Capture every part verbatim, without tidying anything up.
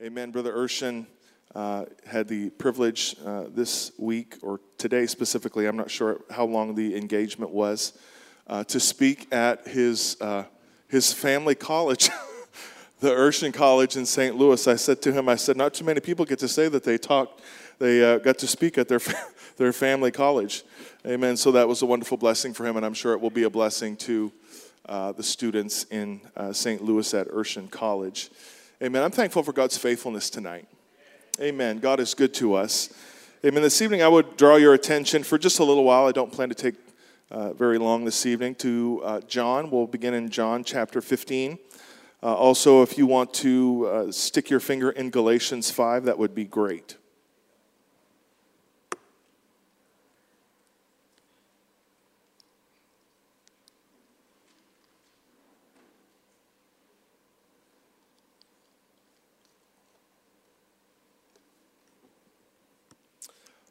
Amen. Brother Urshan uh, had the privilege uh, this week, or today specifically, I'm not sure how long the engagement was, uh, to speak at his uh, his family college, the Urshan College in Saint Louis. I said to him, I said, not too many people get to say that they talked, they uh, got to speak at their their family college. Amen. So that was a wonderful blessing for him, and I'm sure it will be a blessing to uh, the students in uh, Saint Louis at Urshan College. Amen. I'm thankful for God's faithfulness tonight. Amen. God is good to us. Amen. This evening, I would draw your attention for just a little while. I don't plan to take uh, very long this evening to uh, John. We'll begin in John chapter fifteen. Uh, also, if you want to uh, stick your finger in Galatians five, that would be great.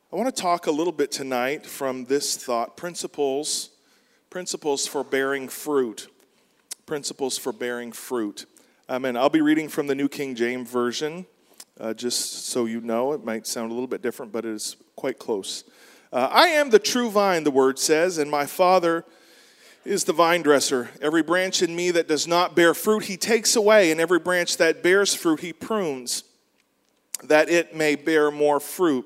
I want to talk a little bit tonight from this thought, principles, principles for bearing fruit, principles for bearing fruit. Um, and I'll be reading from the New King James Version, uh, just so you know. It might sound a little bit different, but it is quite close. Uh, I am the true vine, the word says, and my Father is the vine dresser. Every branch in me that does not bear fruit, he takes away, and every branch that bears fruit, he prunes, that it may bear more fruit.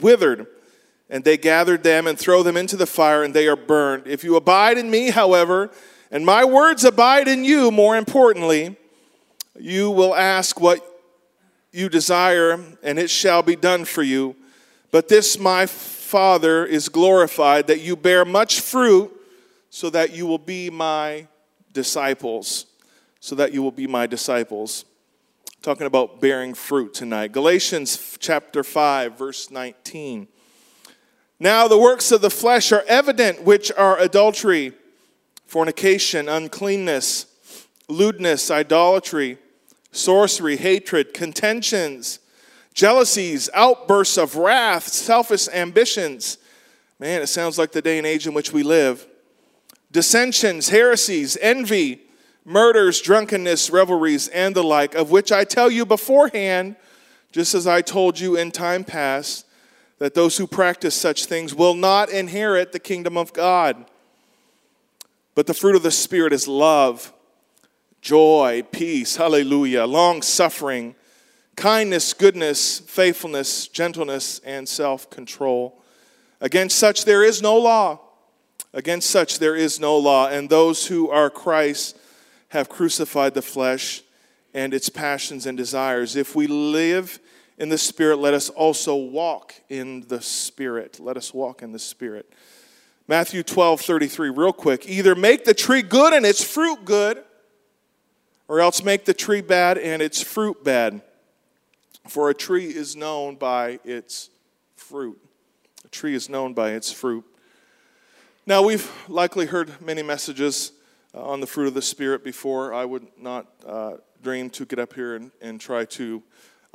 withered, and they gathered them and throw them into the fire, and they are burned. If you abide in me, however, and my words abide in you, more importantly, you will ask what you desire, and it shall be done for you. But this my Father is glorified, that you bear much fruit, so that you will be my disciples. So that you will be my disciples. Talking about bearing fruit tonight. Galatians chapter five, verse nineteen. Now the works of the flesh are evident, which are adultery, fornication, uncleanness, lewdness, idolatry, sorcery, hatred, contentions, jealousies, outbursts of wrath, selfish ambitions. Man, it sounds like the day and age in which we live. Dissensions, heresies, envy, murders, drunkenness, revelries, and the like, of which I tell you beforehand, just as I told you in time past, that those who practice such things will not inherit the kingdom of God. But the fruit of the Spirit is love, joy, peace, hallelujah, long-suffering, kindness, goodness, faithfulness, gentleness, and self-control. Against such there is no law. Against such there is no law. And those who are Christ's have crucified the flesh and its passions and desires. If we live in the Spirit, let us also walk in the Spirit. Let us walk in the Spirit. Matthew twelve, thirty-three, real quick. Either make the tree good and its fruit good, or else make the tree bad and its fruit bad. For a tree is known by its fruit. A tree is known by its fruit. Now, we've likely heard many messages on the fruit of the Spirit before. I would not uh, dream to get up here and, and try to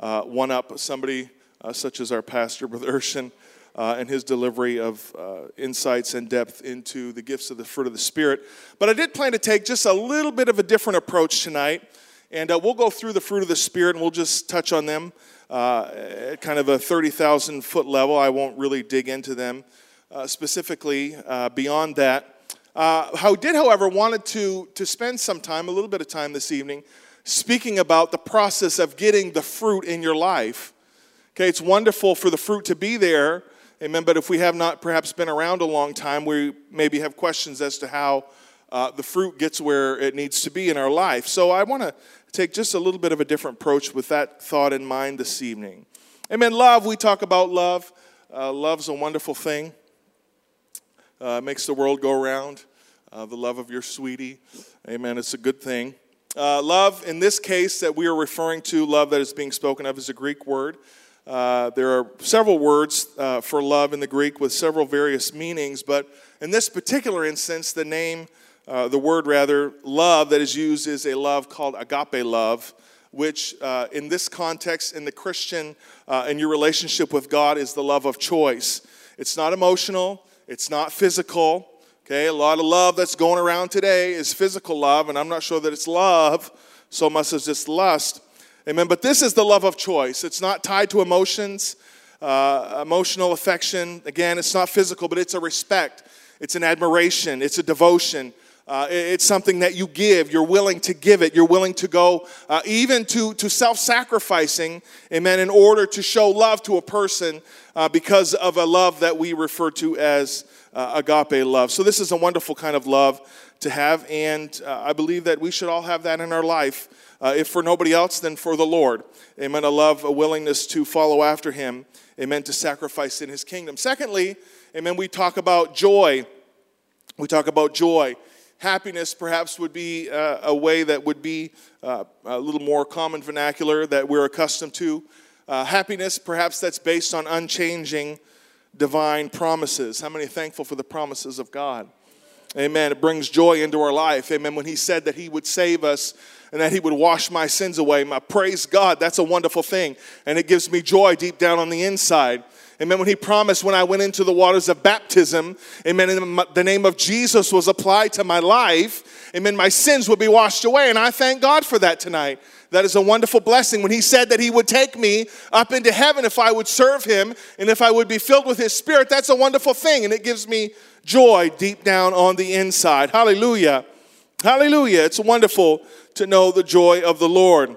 uh, one-up somebody uh, such as our pastor, Brother Urshan, uh, and his delivery of uh, insights and depth into the gifts of the fruit of the Spirit. But I did plan to take just a little bit of a different approach tonight, and uh, we'll go through the fruit of the Spirit, and we'll just touch on them uh, at kind of a thirty thousand foot level. I won't really dig into them uh, specifically uh, beyond that. Uh, I did, however, wanted to, to spend some time, a little bit of time this evening, speaking about the process of getting the fruit in your life. Okay, it's wonderful for the fruit to be there, amen, but if we have not perhaps been around a long time, we maybe have questions as to how uh, the fruit gets where it needs to be in our life. So I want to take just a little bit of a different approach with that thought in mind this evening. Amen, love, we talk about love. Uh, love's a wonderful thing. Uh, makes the world go around. Uh, the love of your sweetie. Amen. It's a good thing. Uh, love, in this case, that we are referring to, love that is being spoken of, is a Greek word. Uh, there are several words uh, for love in the Greek with several various meanings, but in this particular instance, the name, uh, the word rather, love that is used is a love called agape love, which uh, in this context, in the Christian, uh, in your relationship with God, is the love of choice. It's not emotional. It's not physical. Okay, a lot of love that's going around today is physical love, and I'm not sure that it's love so much as just lust. Amen. But this is the love of choice. It's not tied to emotions, uh, emotional affection. Again, it's not physical, but it's a respect. It's an admiration. It's a devotion. Uh, it, it's something that you give. You're willing to give it. You're willing to go uh, even to, to self-sacrificing, amen, in order to show love to a person uh, because of a love that we refer to as Uh, agape love. So this is a wonderful kind of love to have, and uh, I believe that we should all have that in our life, uh, if for nobody else, then for the Lord. Amen, a love, a willingness to follow after him, amen, to sacrifice in his kingdom. Secondly, amen, we talk about joy. We talk about joy. Happiness perhaps would be uh, a way that would be uh, a little more common vernacular that we're accustomed to. Uh, happiness, perhaps that's based on unchanging divine promises. How many are thankful for the promises of God? Amen. It brings joy into our life. Amen. When he said that he would save us and that he would wash my sins away, my praise God, that's a wonderful thing. And it gives me joy deep down on the inside. Amen. When he promised when I went into the waters of baptism, amen, and the name of Jesus was applied to my life, amen, my sins would be washed away. And I thank God for that tonight. That is a wonderful blessing. When he said that he would take me up into heaven if I would serve him and if I would be filled with his spirit, that's a wonderful thing. And it gives me joy deep down on the inside. Hallelujah. Hallelujah. It's wonderful to know the joy of the Lord.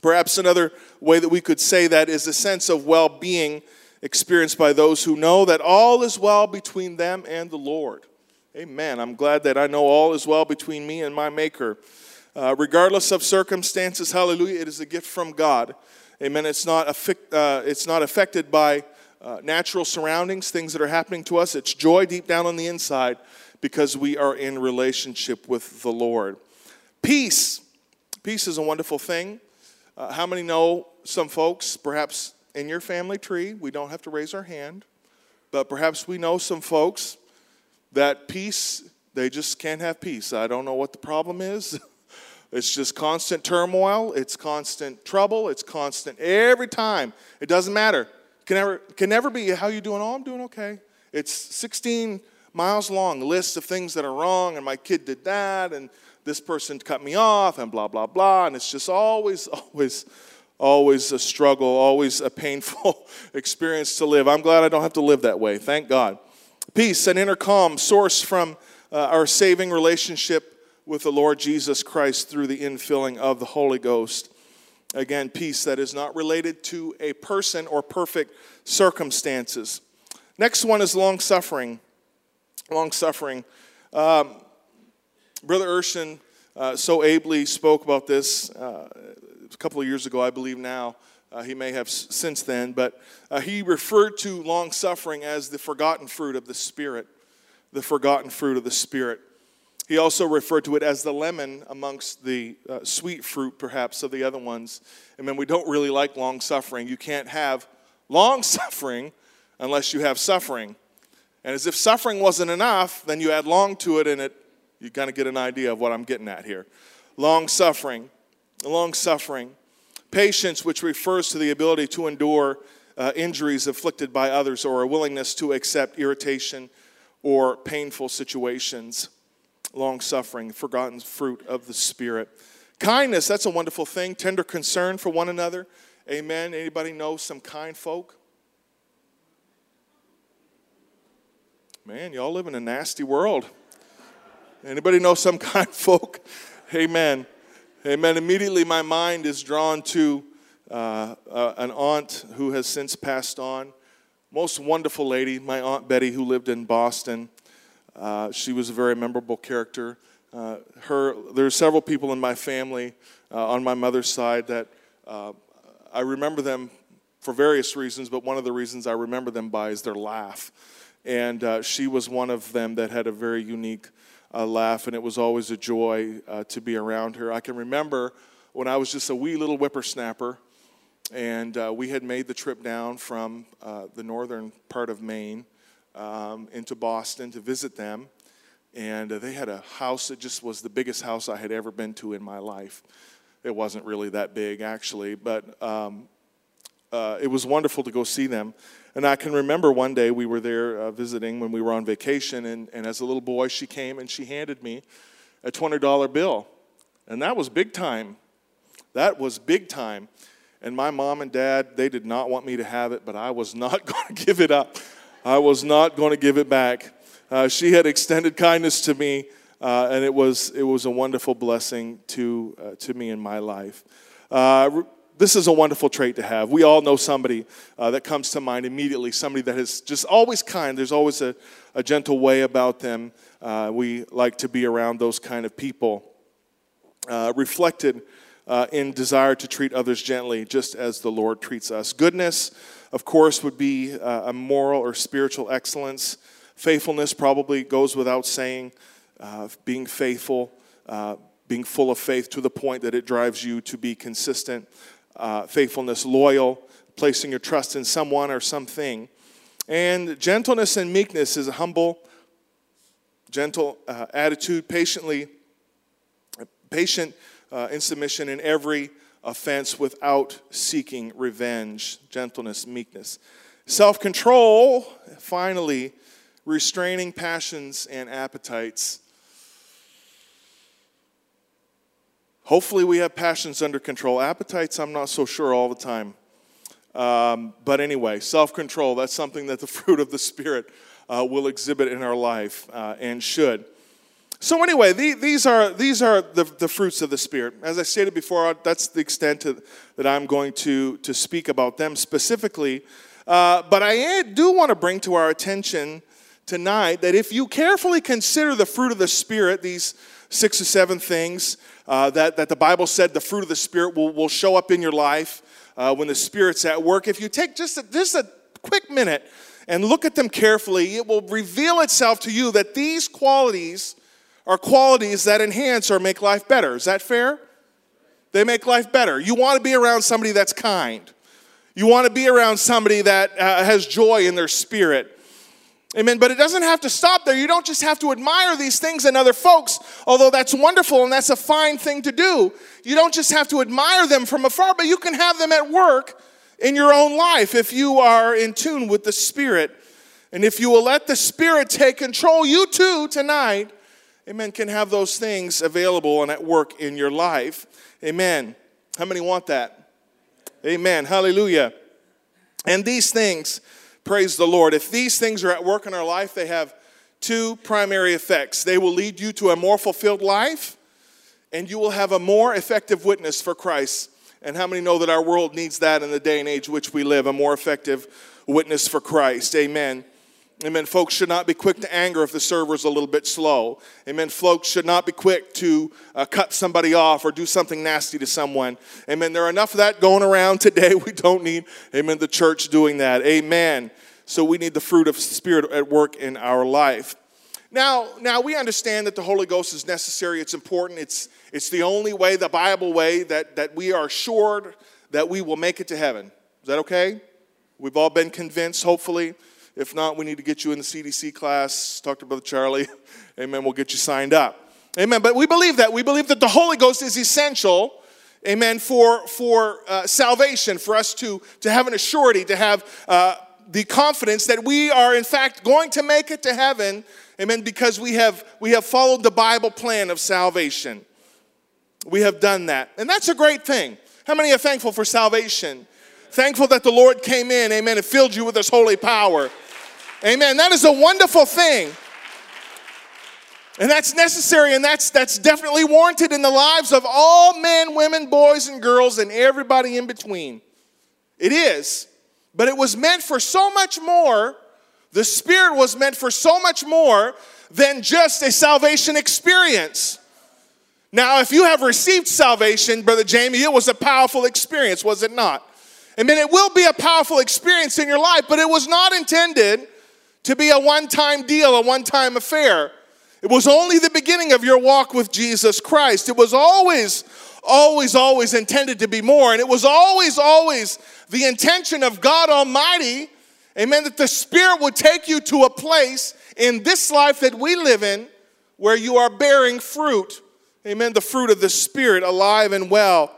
Perhaps another way that we could say that is the sense of well-being experienced by those who know that all is well between them and the Lord. Amen. I'm glad that I know all is well between me and my Maker. Uh, regardless of circumstances, hallelujah, it is a gift from God. Amen. It's not, affi- uh, it's not affected by uh, natural surroundings, things that are happening to us. It's joy deep down on the inside because we are in relationship with the Lord. Peace. Peace is a wonderful thing. Uh, how many know some folks, perhaps in your family tree, we don't have to raise our hand, but perhaps we know some folks that peace, they just can't have peace. I don't know what the problem is. It's just constant turmoil. It's constant trouble. It's constant every time. It doesn't matter. Can never can never be, how you doing? Oh, I'm doing okay. It's sixteen miles long list of things that are wrong, and my kid did that, and this person cut me off, and blah, blah, blah. And it's just always, always, always a struggle, always a painful experience to live. I'm glad I don't have to live that way. Thank God. Peace, an inner calm source from uh, our saving relationship with the Lord Jesus Christ through the infilling of the Holy Ghost. Again, peace that is not related to a person or perfect circumstances. Next one is long-suffering. Long-suffering. Um, Brother Urshan uh, so ably spoke about this uh, a couple of years ago, I believe now. Uh, he may have s- since then, but uh, he referred to long-suffering as the forgotten fruit of the Spirit. The forgotten fruit of the Spirit. He also referred to it as the lemon amongst the uh, sweet fruit, perhaps, of the other ones. I mean, we don't really like long-suffering. You can't have long-suffering unless you have suffering. And as if suffering wasn't enough, then you add long to it, and it you kind of get an idea of what I'm getting at here. Long-suffering. Long-suffering. Patience, which refers to the ability to endure uh, injuries afflicted by others or a willingness to accept irritation or painful situations. Long-suffering, forgotten fruit of the Spirit. Kindness, that's a wonderful thing. Tender concern for one another. Amen. Anybody know some kind folk? Man, y'all live in a nasty world. Anybody know some kind folk? Amen. Amen. Immediately my mind is drawn to uh, uh, an aunt who has since passed on. Most wonderful lady, my Aunt Betty, who lived in Boston. Uh, she was a very memorable character. Uh, her, there are several people in my family uh, on my mother's side that uh, I remember them for various reasons, but one of the reasons I remember them by is their laugh. And uh, she was one of them that had a very unique uh, laugh, and it was always a joy uh, to be around her. I can remember when I was just a wee little whippersnapper, and uh, we had made the trip down from uh, the northern part of Maine um, into Boston to visit them, and uh, they had a house that just was the biggest house I had ever been to in my life. It wasn't really that big, actually, but um, uh, it was wonderful to go see them. And I can remember one day we were there uh, visiting when we were on vacation, and, and as a little boy, she came and she handed me a twenty dollar bill, and that was big time. That was big time. And my mom and dad, they did not want me to have it, but I was not going to give it up. I was not going to give it back. Uh, she had extended kindness to me, uh, and it was it was a wonderful blessing to uh, to me in my life. Uh, this is a wonderful trait to have. We all know somebody uh, that comes to mind immediately, somebody that is just always kind. There's always a, a gentle way about them. Uh, we like to be around those kind of people. Uh, reflected Uh, in desire to treat others gently, just as the Lord treats us. Goodness, of course, would be uh, a moral or spiritual excellence. Faithfulness probably goes without saying. Uh, being faithful, uh, being full of faith to the point that it drives you to be consistent. Uh, faithfulness, loyal, placing your trust in someone or something. And gentleness and meekness is a humble, gentle uh, attitude, patiently, patient, Uh, in submission in every offense without seeking revenge, gentleness, meekness. Self-control, finally, restraining passions and appetites. Hopefully we have passions under control. Appetites, I'm not so sure all the time. Um, but anyway, self-control, that's something that the fruit of the Spirit uh, will exhibit in our life uh, and should. So anyway, the, these are these are the, the fruits of the Spirit. As I stated before, that's the extent to, that I'm going to, to speak about them specifically. Uh, but I do want to bring to our attention tonight that if you carefully consider the fruit of the Spirit, these six or seven things uh, that, that the Bible said the fruit of the Spirit will, will show up in your life uh, when the Spirit's at work, if you take just a, just a quick minute and look at them carefully, it will reveal itself to you that these qualities are qualities that enhance or make life better. Is that fair? They make life better. You want to be around somebody that's kind. You want to be around somebody that uh, has joy in their spirit. Amen. But it doesn't have to stop there. You don't just have to admire these things in other folks, although that's wonderful and that's a fine thing to do. You don't just have to admire them from afar, but you can have them at work in your own life if you are in tune with the Spirit. And if you will let the Spirit take control, you too tonight, amen, can have those things available and at work in your life. Amen. How many want that? Amen. Hallelujah. And these things, praise the Lord, if these things are at work in our life, they have two primary effects. They will lead you to a more fulfilled life, and you will have a more effective witness for Christ. And how many know that our world needs that in the day and age which we live, a more effective witness for Christ? Amen. Amen. Folks should not be quick to anger if the server's a little bit slow. Amen. Folks should not be quick to uh, cut somebody off or do something nasty to someone. Amen. There are enough of that going around today. We don't need, amen, the church doing that. Amen. So we need the fruit of Spirit at work in our life. Now, now we understand that the Holy Ghost is necessary. It's important. It's, it's the only way, the Bible way, that, that we are assured that we will make it to heaven. Is that okay? We've all been convinced, hopefully. If not, we need to get you in the C D C class. Talk to Brother Charlie. Amen. We'll get you signed up. Amen. But we believe that. We believe that the Holy Ghost is essential, amen, for, for uh, salvation, for us to, to have an assurity, to have uh, the confidence that we are, in fact, going to make it to heaven, amen, because we have we have followed the Bible plan of salvation. We have done that. And that's a great thing. How many are thankful for salvation? Thankful that the Lord came in, amen, and filled you with His holy power. Amen. That is a wonderful thing. And that's necessary, and that's that's definitely warranted in the lives of all men, women, boys, and girls, and everybody in between. It is. But it was meant for so much more. The Spirit was meant for so much more than just a salvation experience. Now, if you have received salvation, Brother Jamie, it was a powerful experience, was it not? Amen. It will be a powerful experience in your life, but it was not intended to be a one-time deal, a one-time affair. It was only the beginning of your walk with Jesus Christ. It was always, always, always intended to be more. And it was always, always the intention of God Almighty, amen, that the Spirit would take you to a place in this life that we live in where you are bearing fruit, amen, the fruit of the Spirit alive and well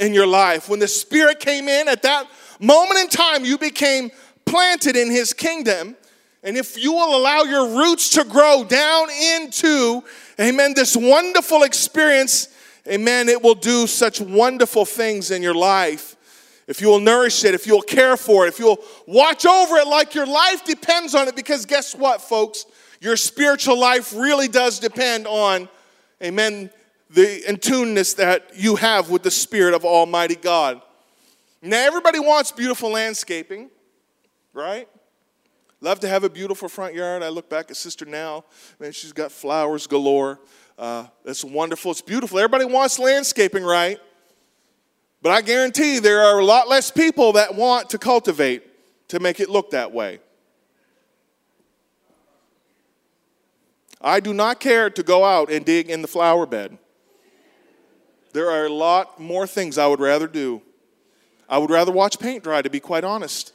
in your life. When the Spirit came in, at that moment in time, you became planted in His kingdom. And if you will allow your roots to grow down into, amen, this wonderful experience, amen, it will do such wonderful things in your life. If you will nourish it, if you will care for it, if you will watch over it like your life depends on it. Because guess what, folks? Your spiritual life really does depend on, amen, the in-tuneness that you have with the Spirit of Almighty God. Now, everybody wants beautiful landscaping, right? Love to have a beautiful front yard. I look back at Sister Nell, man, she's got flowers galore. Uh, that's wonderful. It's beautiful. Everybody wants landscaping, right? But I guarantee there are a lot less people that want to cultivate to make it look that way. I do not care to go out and dig in the flower bed. There are a lot more things I would rather do. I would rather watch paint dry, to be quite honest.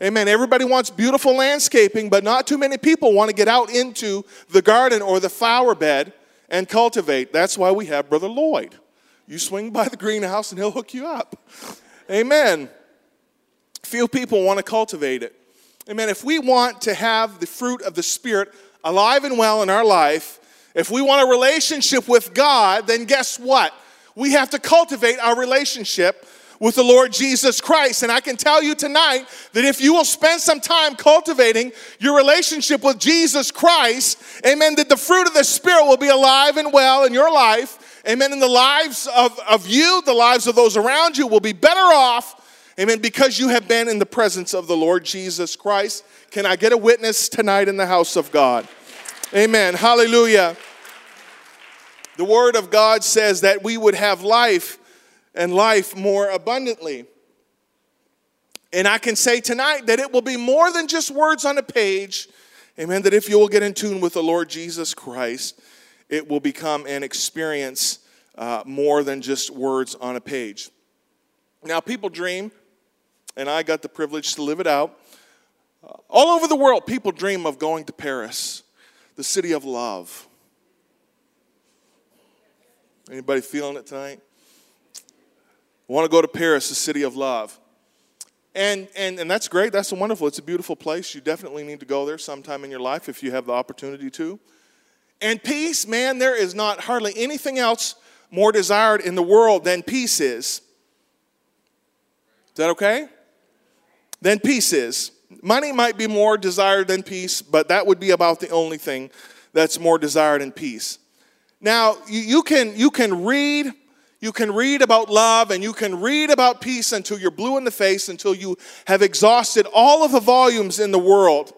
Amen. Everybody wants beautiful landscaping, but not too many people want to get out into the garden or the flower bed and cultivate. That's why we have Brother Lloyd. You swing by the greenhouse and he'll hook you up. Amen. Few people want to cultivate it. Amen. If we want to have the fruit of the Spirit alive and well in our life, if we want a relationship with God, then guess what? We have to cultivate our relationship with the Lord Jesus Christ. And I can tell you tonight that if you will spend some time cultivating your relationship with Jesus Christ, amen, that the fruit of the Spirit will be alive and well in your life, amen, and the lives of, of you, the lives of those around you will be better off, amen, because you have been in the presence of the Lord Jesus Christ. Can I get a witness tonight in the house of God? Amen. Hallelujah. The Word of God says that we would have life and life more abundantly. And I can say tonight that it will be more than just words on a page, amen, that if you will get in tune with the Lord Jesus Christ, it will become an experience uh, more than just words on a page. Now, people dream, and I got the privilege to live it out. Uh, all over the world, people dream of going to Paris, the city of love. Anybody feeling it tonight? I want to go to Paris, the city of love. And, and and that's great. That's wonderful. It's a beautiful place. You definitely need to go there sometime in your life if you have the opportunity to. And peace, man, there is not hardly anything else more desired in the world than peace is. Is that okay? Than peace is. Money might be more desired than peace, but that would be about the only thing that's more desired than peace. Now, you, you can you can read... You can read about love and you can read about peace until you're blue in the face, until you have exhausted all of the volumes in the world.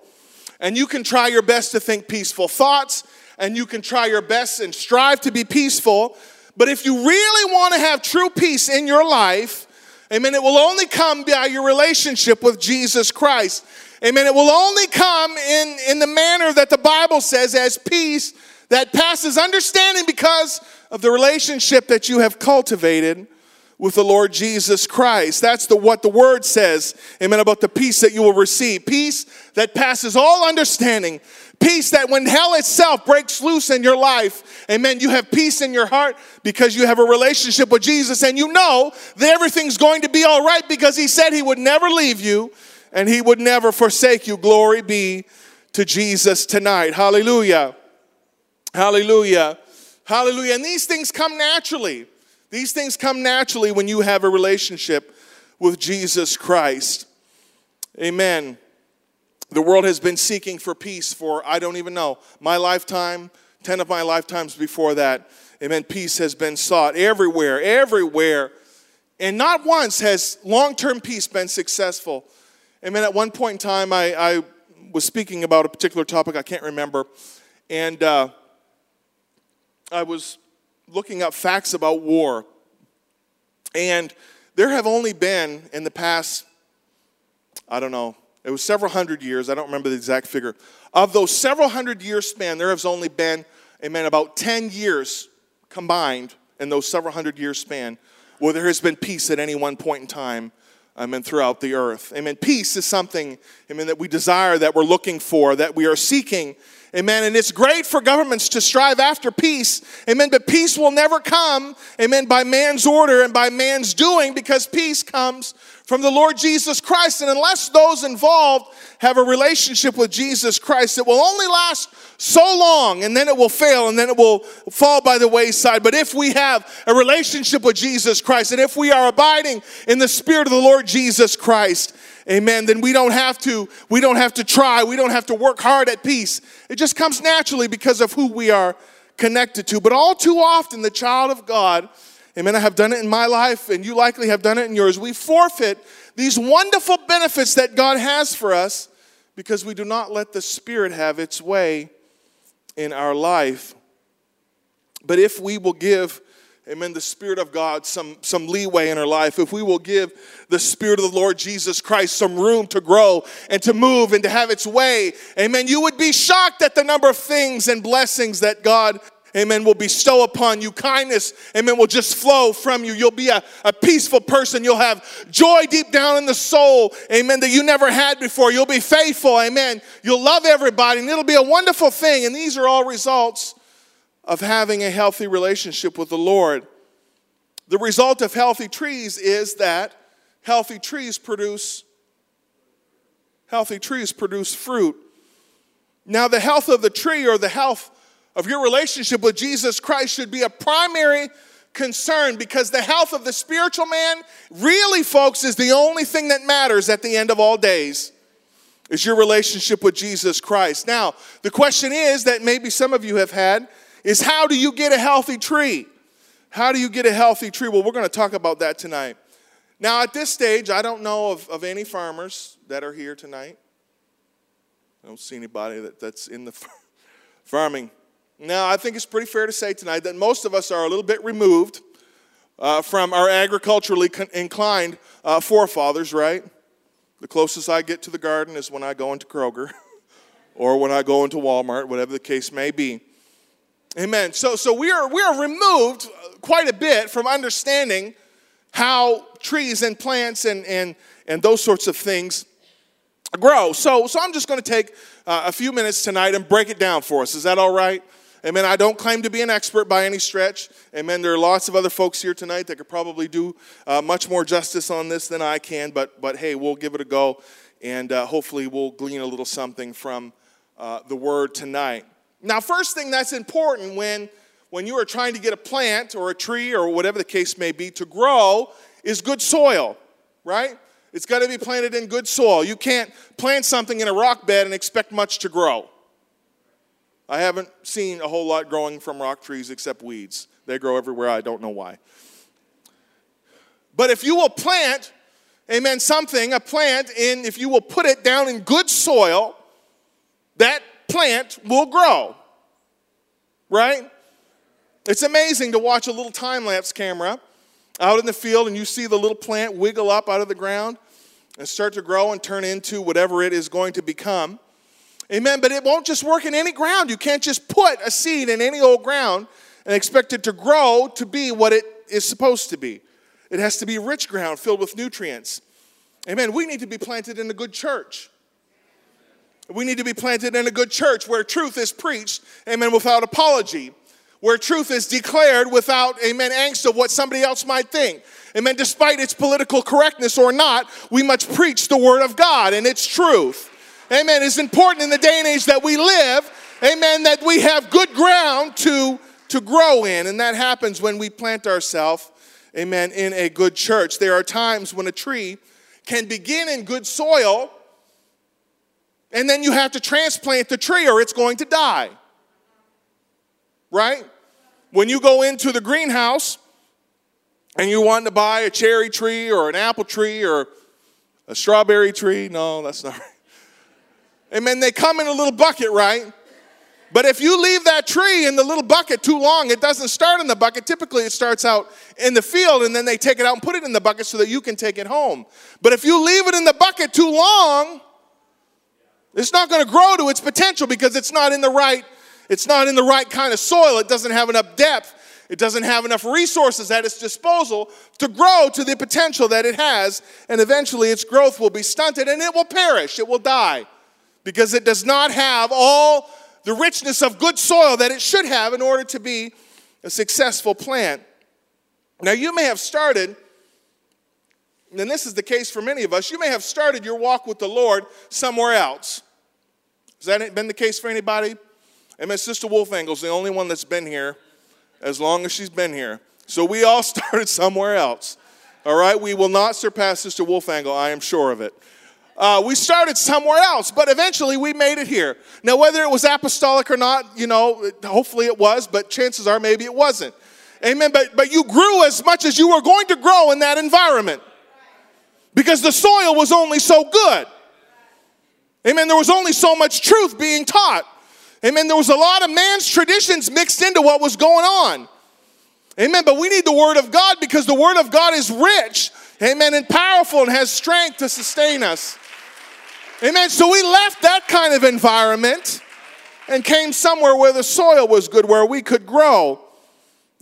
And you can try your best to think peaceful thoughts and you can try your best and strive to be peaceful. But if you really want to have true peace in your life, amen, it will only come by your relationship with Jesus Christ. Amen, it will only come in, in the manner that the Bible says as peace that passes understanding because of the relationship that you have cultivated with the Lord Jesus Christ. That's the what the Word says, amen, about the peace that you will receive. Peace that passes all understanding. Peace that when hell itself breaks loose in your life, amen, you have peace in your heart because you have a relationship with Jesus and you know that everything's going to be all right because He said He would never leave you and He would never forsake you. Glory be to Jesus tonight. Hallelujah. Hallelujah. Hallelujah. And these things come naturally. These things come naturally when you have a relationship with Jesus Christ. Amen. The world has been seeking for peace for, I don't even know, my lifetime, ten of my lifetimes before that. Amen. Peace has been sought everywhere, everywhere. And not once has long-term peace been successful. Amen. At one point in time, I, I was speaking about a particular topic, I can't remember, and uh, I was looking up facts about war, and there have only been in the past, I don't know, It was several hundred years. I don't remember the exact figure. Of those several hundred year span, there has only been, amen, about ten years combined in those several hundred year span where there has been peace at any one point in time, amen, throughout the earth. Amen. Peace is something, amen, that we desire, that we're looking for, that we are seeking. Amen. And it's great for governments to strive after peace. Amen. But peace will never come, amen, by man's order and by man's doing, because peace comes from the Lord Jesus Christ. And unless those involved have a relationship with Jesus Christ, it will only last so long, and then it will fail, and then it will fall by the wayside. But if we have a relationship with Jesus Christ, and if we are abiding in the Spirit of the Lord Jesus Christ, amen, then we don't have to, we don't have to try, we don't have to work hard at peace. It just comes naturally because of who we are connected to. But all too often, the child of God, amen, I have done it in my life, and you likely have done it in yours, we forfeit these wonderful benefits that God has for us because we do not let the Spirit have its way in our life. But if we will give, amen, the Spirit of God some, some leeway in our life, if we will give the Spirit of the Lord Jesus Christ some room to grow and to move and to have its way, amen, you would be shocked at the number of things and blessings that God, amen, will bestow upon you. Kindness, amen, will just flow from you. You'll be a, a peaceful person. You'll have joy deep down in the soul, amen, that you never had before. You'll be faithful, amen. You'll love everybody, and it'll be a wonderful thing. And these are all results of having a healthy relationship with the Lord. The result of healthy trees is that healthy trees produce healthy trees produce fruit. Now, the health of the tree, or the health of your relationship with Jesus Christ, should be a primary concern, because the health of the spiritual man, really, folks, is the only thing that matters at the end of all days. Is your relationship with Jesus Christ. Now, the question is that maybe some of you have had, is how do you get a healthy tree? How do you get a healthy tree? Well, we're going to talk about that tonight. Now, at this stage, I don't know of, of any farmers that are here tonight. I don't see anybody that, that's in the farming. Now, I think it's pretty fair to say tonight that most of us are a little bit removed uh, from our agriculturally con- inclined uh, forefathers, right? The closest I get to the garden is when I go into Kroger or when I go into Walmart, whatever the case may be. Amen. So so we are we are removed quite a bit from understanding how trees and plants and and, and those sorts of things grow. So so I'm just going to take uh, a few minutes tonight and break it down for us. Is that all right? Amen. I don't claim to be an expert by any stretch. Amen. There are lots of other folks here tonight that could probably do uh, much more justice on this than I can. But but hey, we'll give it a go, and uh, hopefully we'll glean a little something from uh, the word tonight. Now, first thing that's important when, when you are trying to get a plant or a tree or whatever the case may be to grow is good soil, right? It's got to be planted in good soil. You can't plant something in a rock bed and expect much to grow. I haven't seen a whole lot growing from rock trees except weeds. They grow everywhere. I don't know why. But if you will plant, amen, something, a plant, in, if you will put it down in good soil, that plant will grow, right? It's amazing to watch a little time-lapse camera out in the field, and you see the little plant wiggle up out of the ground and start to grow and turn into whatever it is going to become. Amen, but it won't just work in any ground. You can't just put a seed in any old ground and expect it to grow to be what it is supposed to be. It has to be rich ground filled with nutrients. Amen, we need to be planted in a good church. We need to be planted in a good church where truth is preached, amen, without apology. Where truth is declared without, amen, angst of what somebody else might think. Amen, despite its political correctness or not, we must preach the word of God and its truth. Amen, it's important in the day and age that we live, amen, that we have good ground to, to grow in. And that happens when we plant ourselves, amen, in a good church. There are times when a tree can begin in good soil, and then you have to transplant the tree or it's going to die. Right? When you go into the greenhouse and you want to buy a cherry tree or an apple tree or a strawberry tree, no, that's not right. Amen. They come in a little bucket, right? But if you leave that tree in the little bucket too long, it doesn't start in the bucket. Typically, it starts out in the field, and then they take it out and put it in the bucket so that you can take it home. But if you leave it in the bucket too long, It's not going to grow to its potential because it's not in the right, it's not in the right kind of soil. It doesn't have enough depth. It doesn't have enough resources at its disposal to grow to the potential that it has, and eventually its growth will be stunted and it will perish. It will die because it does not have all the richness of good soil that it should have in order to be a successful plant. Now, you may have started, and this is the case for many of us, you may have started your walk with the Lord somewhere else. Has that been the case for anybody? And my Sister Wolfangle's the only one that's been here as long as she's been here. So we all started somewhere else. All right? We will not surpass Sister Wolfangle, I am sure of it. Uh, we started somewhere else, but eventually we made it here. Now, whether it was apostolic or not, you know, hopefully it was, but chances are maybe it wasn't. Amen. But, but you grew as much as you were going to grow in that environment because the soil was only so good. Amen. There was only so much truth being taught. Amen. There was a lot of man's traditions mixed into what was going on. Amen. But we need the Word of God because the Word of God is rich, amen, and powerful and has strength to sustain us. Amen. So we left that kind of environment and came somewhere where the soil was good, where we could grow.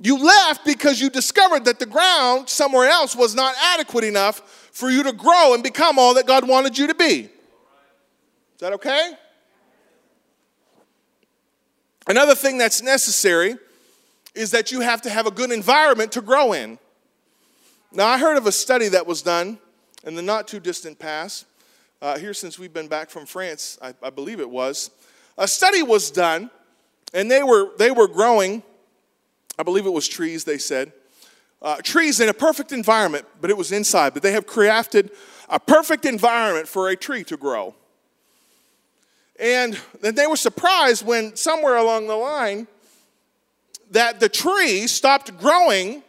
You left because you discovered that the ground somewhere else was not adequate enough for you to grow and become all that God wanted you to be. Is that okay? Another thing that's necessary is that you have to have a good environment to grow in. Now, I heard of a study that was done in the not-too-distant past, uh, here since we've been back from France, I, I believe it was. A study was done, and they were, they were growing, I believe it was trees, they said, uh, trees in a perfect environment, but it was inside. But they have crafted a perfect environment for a tree to grow. And then they were surprised when somewhere along the line that the tree stopped growing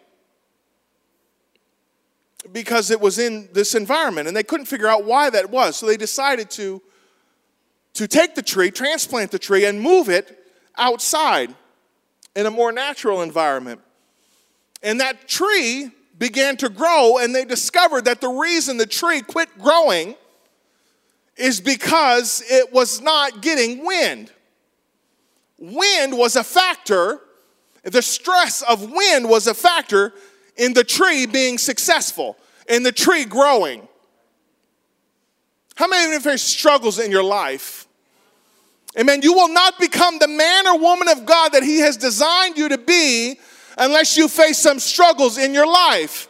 because it was in this environment. And they couldn't figure out why that was. So they decided to, to take the tree, transplant the tree, and move it outside in a more natural environment. And that tree began to grow, and they discovered that the reason the tree quit growing is because it was not getting wind. Wind was a factor. The stress of wind was a factor in the tree being successful, in the tree growing. How many of you have struggles in your life? Amen. You will not become the man or woman of God that He has designed you to be unless you face some struggles in your life.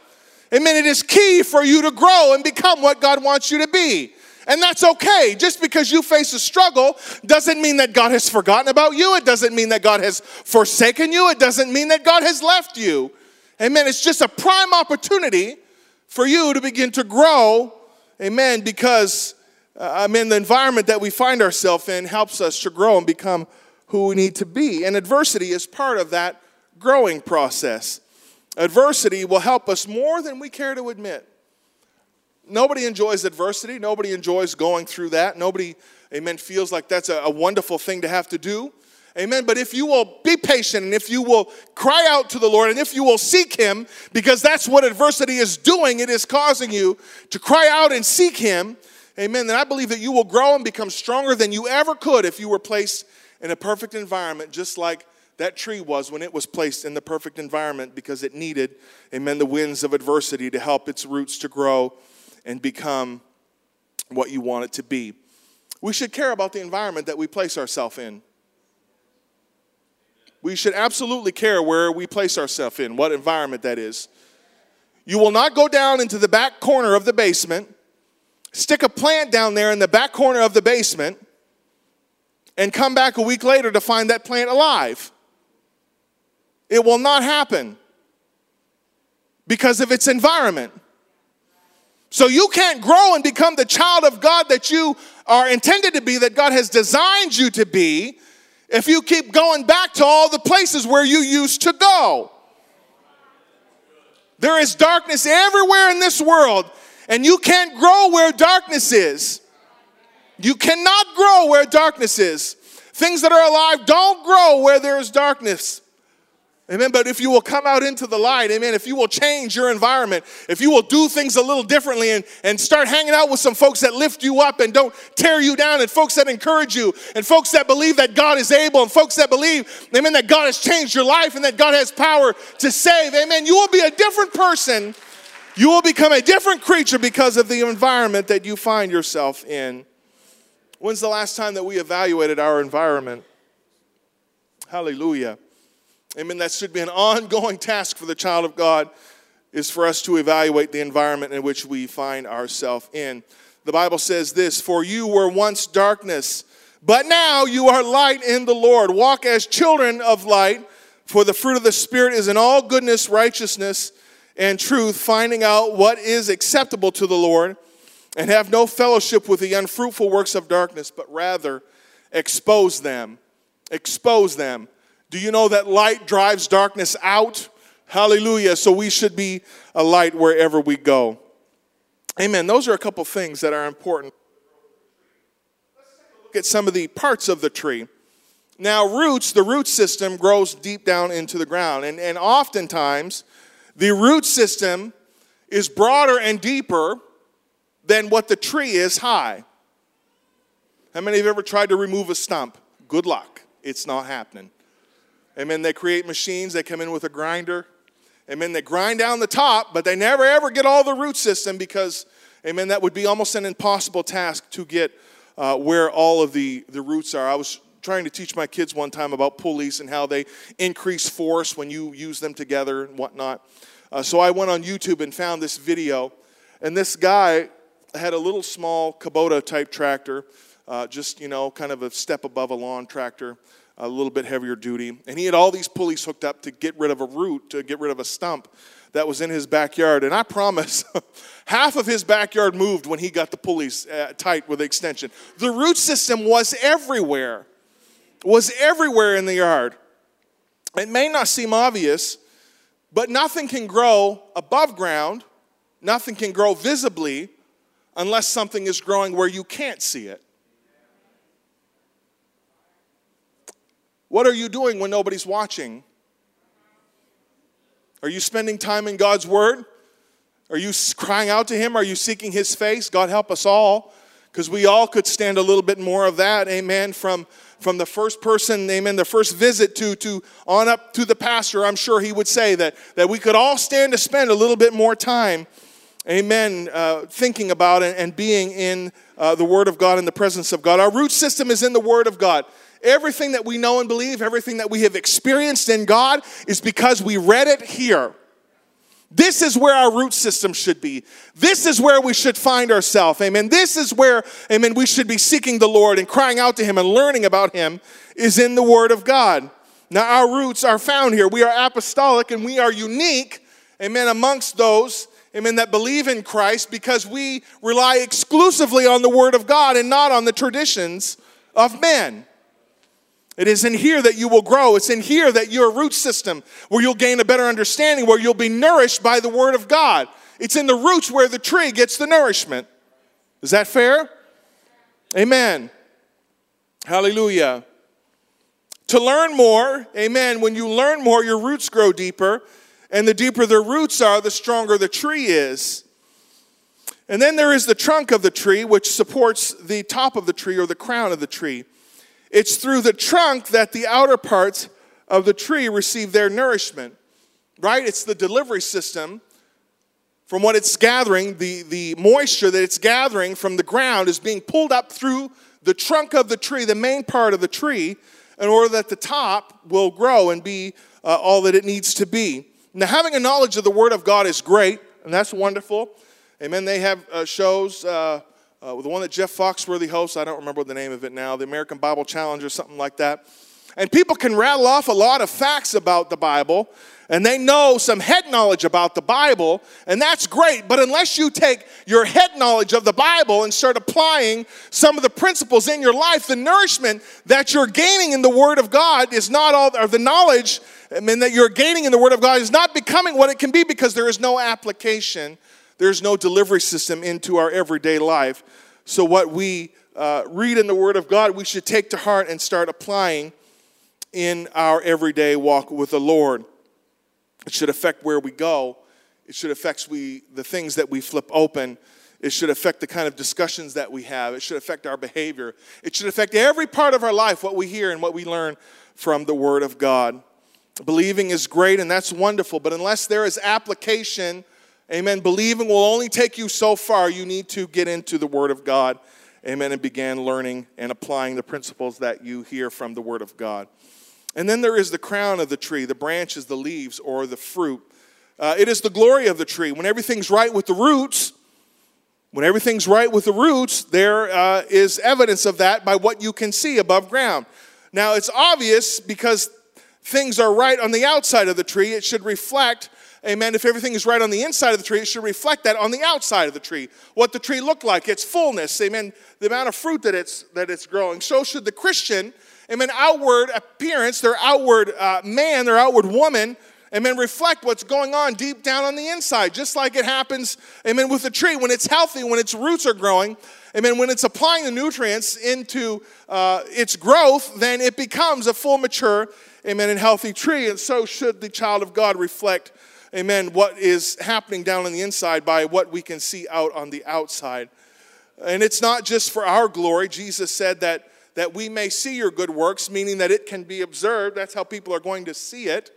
Amen. It is key for you to grow and become what God wants you to be. And that's okay. Just because you face a struggle doesn't mean that God has forgotten about you. It doesn't mean that God has forsaken you. It doesn't mean that God has left you. Amen. It's just a prime opportunity for you to begin to grow. Amen. Because, uh, amen, the environment that we find ourselves in helps us to grow and become who we need to be. And adversity is part of that growing process. Adversity will help us more than we care to admit. Nobody enjoys adversity. Nobody enjoys going through that. Nobody, amen, feels like that's a, a wonderful thing to have to do. Amen. But if you will be patient and if you will cry out to the Lord and if you will seek Him, because that's what adversity is doing, it is causing you to cry out and seek Him, amen, then I believe that you will grow and become stronger than you ever could if you were placed in a perfect environment, just like that tree was when it was placed in the perfect environment because it needed, amen, the winds of adversity to help its roots to grow and become what you want it to be. We should care about the environment that we place ourselves in. We should absolutely care where we place ourselves in, what environment that is. You will not go down into the back corner of the basement, stick a plant down there in the back corner of the basement, and come back a week later to find that plant alive. It will not happen because of its environment. So you can't grow and become the child of God that you are intended to be, that God has designed you to be, if you keep going back to all the places where you used to go. There is darkness everywhere in this world, and you can't grow where darkness is. You cannot grow where darkness is. Things that are alive don't grow where there is darkness. Amen. But if you will come out into the light, amen, if you will change your environment, if you will do things a little differently and, and start hanging out with some folks that lift you up and don't tear you down, and folks that encourage you, and folks that believe that God is able, and folks that believe, amen, that God has changed your life and that God has power to save, amen, you will be a different person. You will become a different creature because of the environment that you find yourself in. When's the last time that we evaluated our environment? Hallelujah. Amen. That should be an ongoing task for the child of God, is for us to evaluate the environment in which we find ourselves in. The Bible says this: for you were once darkness, but now you are light in the Lord. Walk as children of light, for the fruit of the Spirit is in all goodness, righteousness, and truth, finding out what is acceptable to the Lord, and have no fellowship with the unfruitful works of darkness, but rather expose them. Expose them. Do you know that light drives darkness out? Hallelujah. So we should be a light wherever we go. Amen. Those are a couple things that are important. Let's take a look at some of the parts of the tree. Now, roots, the root system grows deep down into the ground. And, and oftentimes, the root system is broader and deeper than what the tree is high. How many of you have ever tried to remove a stump? Good luck. It's not happening. Amen. They create machines. They come in with a grinder. Amen. They grind down the top, but they never, ever get all the root system because, amen, that would be almost an impossible task to get uh, where all of the, the roots are. I was trying to teach my kids one time about pulleys and how they increase force when you use them together and whatnot. Uh, so I went on YouTube and found this video, and this guy had a little small Kubota-type tractor, uh, just, you know, kind of a step above a lawn tractor, a little bit heavier duty. And he had all these pulleys hooked up to get rid of a root, to get rid of a stump that was in his backyard. And I promise, half of his backyard moved when he got the pulleys uh, tight with the extension. The root system was everywhere, was everywhere in the yard. It may not seem obvious, but nothing can grow above ground, nothing can grow visibly, unless something is growing where you can't see it. What are you doing when nobody's watching? Are you spending time in God's word? Are you crying out to him? Are you seeking his face? God help us all, because we all could stand a little bit more of that, amen, from, from the first person, amen, the first visit to, to on up to the pastor. I'm sure he would say that, that we could all stand to spend a little bit more time, amen, uh, thinking about it and being in uh, the word of God, in the presence of God. Our root system is in the word of God. Everything that we know and believe, everything that we have experienced in God, is because we read it here. This is where our root system should be. This is where we should find ourselves, amen. This is where, amen, we should be seeking the Lord and crying out to him and learning about him, is in the word of God. Now, our roots are found here. We are apostolic, and we are unique, amen, amongst those, amen, that believe in Christ, because we rely exclusively on the word of God and not on the traditions of men. It is in here that you will grow. It's in here that your root system, where you'll gain a better understanding, where you'll be nourished by the word of God. It's in the roots where the tree gets the nourishment. Is that fair? Amen. Hallelujah. To learn more, amen, when you learn more, your roots grow deeper. And the deeper the roots are, the stronger the tree is. And then there is the trunk of the tree, which supports the top of the tree, or the crown of the tree. It's through the trunk that the outer parts of the tree receive their nourishment, right? It's the delivery system from what it's gathering. The, the moisture that it's gathering from the ground is being pulled up through the trunk of the tree, the main part of the tree, in order that the top will grow and be uh, all that it needs to be. Now, having a knowledge of the Word of God is great, and that's wonderful. Amen. They have uh, shows... Uh, Uh, the one that Jeff Foxworthy hosts, I don't remember the name of it now, the American Bible Challenge or something like that. And people can rattle off a lot of facts about the Bible, and they know some head knowledge about the Bible, and that's great. But unless you take your head knowledge of the Bible and start applying some of the principles in your life, the nourishment that you're gaining in the Word of God is not all, or the knowledge I mean, that you're gaining in the Word of God is not becoming what it can be, because there is no application. There's no delivery system into our everyday life. So what we uh, read in the Word of God, we should take to heart and start applying in our everyday walk with the Lord. It should affect where we go. It should affect we the things that we flip open. It should affect the kind of discussions that we have. It should affect our behavior. It should affect every part of our life, what we hear and what we learn from the Word of God. Believing is great, and that's wonderful, but unless there is application, amen, believing will only take you so far. You need to get into the Word of God, amen, and begin learning and applying the principles that you hear from the Word of God. And then there is the crown of the tree, the branches, the leaves, or the fruit. Uh, it is the glory of the tree. When everything's right with the roots, When everything's right with the roots, there uh, is evidence of that by what you can see above ground. Now, it's obvious because things are right on the outside of the tree. It should reflect, amen, if everything is right on the inside of the tree, it should reflect that on the outside of the tree. What the tree looked like, its fullness, amen, the amount of fruit that it's that it's growing. So should the Christian, amen, outward appearance, their outward uh, man, their outward woman, amen, reflect what's going on deep down on the inside, just like it happens, amen, with the tree. When it's healthy, when its roots are growing, amen, when it's applying the nutrients into uh, its growth, then it becomes a full, mature, amen, and healthy tree. And so should the child of God reflect, amen, what is happening down on the inside by what we can see out on the outside. And it's not just for our glory. Jesus said that, that we may see your good works, meaning that it can be observed. That's how people are going to see it.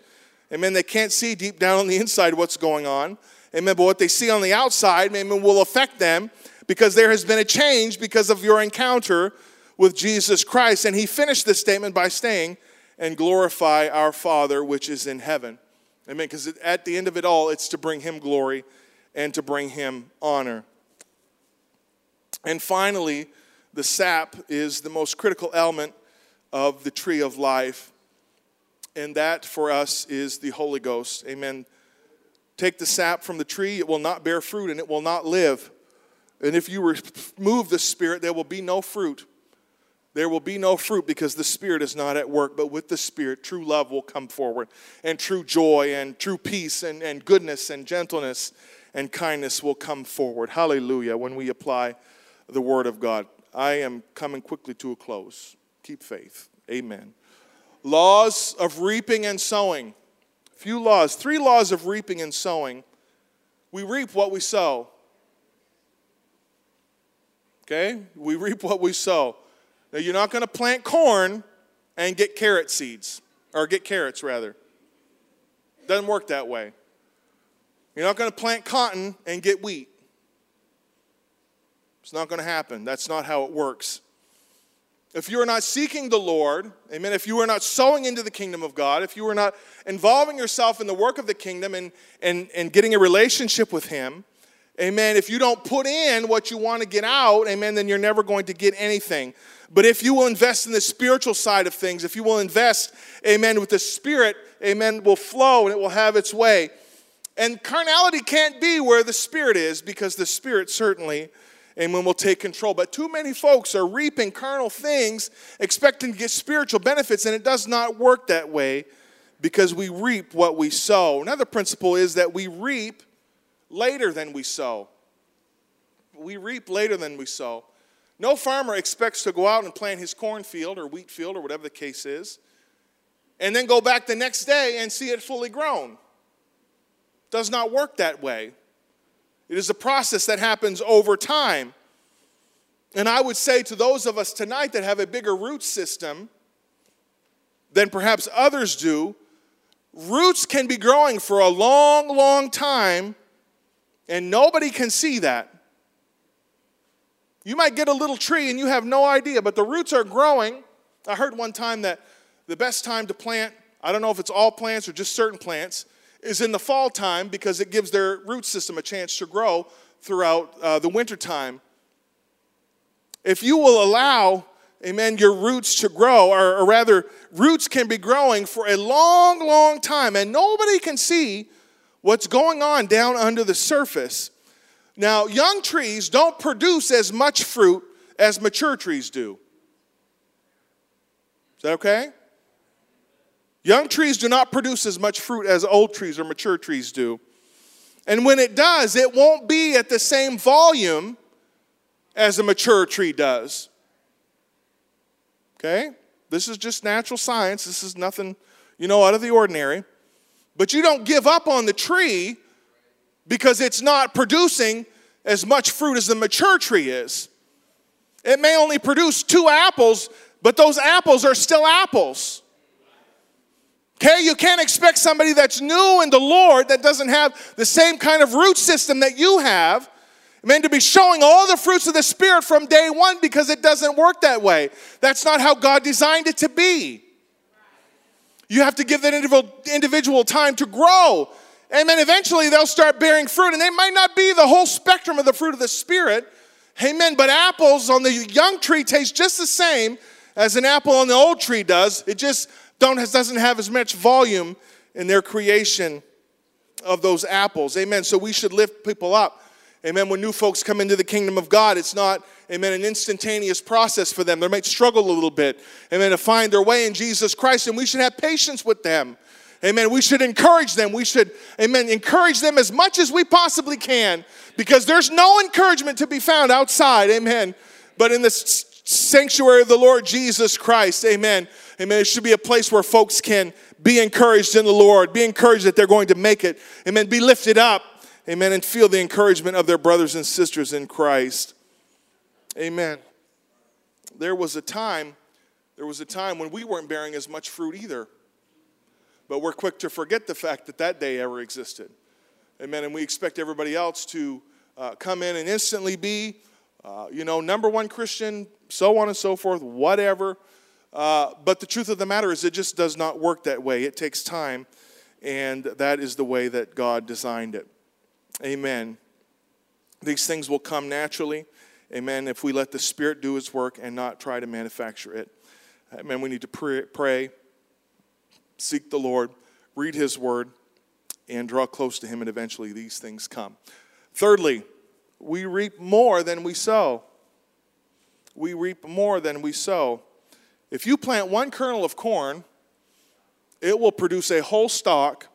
Amen, they can't see deep down on the inside what's going on. Amen, but what they see on the outside, amen, will affect them because there has been a change because of your encounter with Jesus Christ. And he finished this statement by saying, and glorify our Father which is in heaven. Amen, because at the end of it all, it's to bring him glory and to bring him honor. And finally, the sap is the most critical element of the tree of life. And that for us is the Holy Ghost. Amen. Take the sap from the tree, it will not bear fruit and it will not live. And if you remove the Spirit, there will be no fruit. There will be no fruit because the Spirit is not at work. But with the Spirit, true love will come forward. And true joy and true peace and, and goodness and gentleness and kindness will come forward. Hallelujah. When we apply the Word of God. I am coming quickly to a close. Keep faith. Amen. Laws of reaping and sowing. A few laws. Three laws of reaping and sowing. We reap what we sow. Okay? We reap what we sow. Now, you're not going to plant corn and get carrot seeds. Or get carrots, rather. Doesn't work that way. You're not going to plant cotton and get wheat. It's not going to happen. That's not how it works. If you are not seeking the Lord, amen, if you are not sowing into the kingdom of God, if you are not involving yourself in the work of the kingdom and, and, and getting a relationship with him, amen, if you don't put in what you want to get out, amen, then you're never going to get anything. But if you will invest in the spiritual side of things, if you will invest, amen, with the Spirit, amen, will flow and it will have its way. And carnality can't be where the Spirit is because the Spirit certainly and when we'll take control. But too many folks are reaping carnal things, expecting to get spiritual benefits, and it does not work that way because we reap what we sow. Another principle is that we reap later than we sow. We reap later than we sow. No farmer expects to go out and plant his cornfield or wheat field or whatever the case is, and then go back the next day and see it fully grown. It does not work that way. It is a process that happens over time. And I would say to those of us tonight that have a bigger root system than perhaps others do, roots can be growing for a long, long time, and nobody can see that. You might get a little tree and you have no idea, but the roots are growing. I heard one time that the best time to plant, I don't know if it's all plants or just certain plants, is in the fall time because it gives their root system a chance to grow throughout uh, the winter time. If you will allow, amen, your roots to grow, or, or rather, roots can be growing for a long, long time, and nobody can see what's going on down under the surface. Now, young trees don't produce as much fruit as mature trees do. Is that okay? Young trees do not produce as much fruit as old trees or mature trees do. And when it does, it won't be at the same volume as a mature tree does. Okay? This is just natural science. This is nothing, you know, out of the ordinary. But you don't give up on the tree because it's not producing as much fruit as the mature tree is. It may only produce two apples, but those apples are still apples. Okay, you can't expect somebody that's new in the Lord that doesn't have the same kind of root system that you have, meant to be showing all the fruits of the Spirit from day one, because it doesn't work that way. That's not how God designed it to be. You have to give that individual time to grow. Amen. Eventually they'll start bearing fruit, and they might not be the whole spectrum of the fruit of the Spirit. Amen. But apples on the young tree taste just the same as an apple on the old tree does. It just don't, doesn't have as much volume in their creation of those apples. Amen. So we should lift people up. Amen. When new folks come into the kingdom of God, it's not, amen, an instantaneous process for them. They might struggle a little bit, amen, to find their way in Jesus Christ, and we should have patience with them. Amen. We should encourage them. We should, amen, encourage them as much as we possibly can, because there's no encouragement to be found outside, amen, but in the sanctuary of the Lord Jesus Christ, amen. Amen. It should be a place where folks can be encouraged in the Lord, be encouraged that they're going to make it, amen, be lifted up. Amen, and feel the encouragement of their brothers and sisters in Christ. Amen. There was a time, there was a time when we weren't bearing as much fruit either. But we're quick to forget the fact that that day ever existed. Amen, and we expect everybody else to uh, come in and instantly be, uh, you know, number one Christian, so on and so forth, whatever. Uh, but the truth of the matter is it just does not work that way. It takes time, and that is the way that God designed it. Amen. These things will come naturally, amen, if we let the Spirit do His work and not try to manufacture it. Amen. We need to pray, pray, seek the Lord, read His word, and draw close to Him, and eventually these things come. Thirdly, we reap more than we sow. We reap more than we sow. If you plant one kernel of corn, it will produce a whole stalk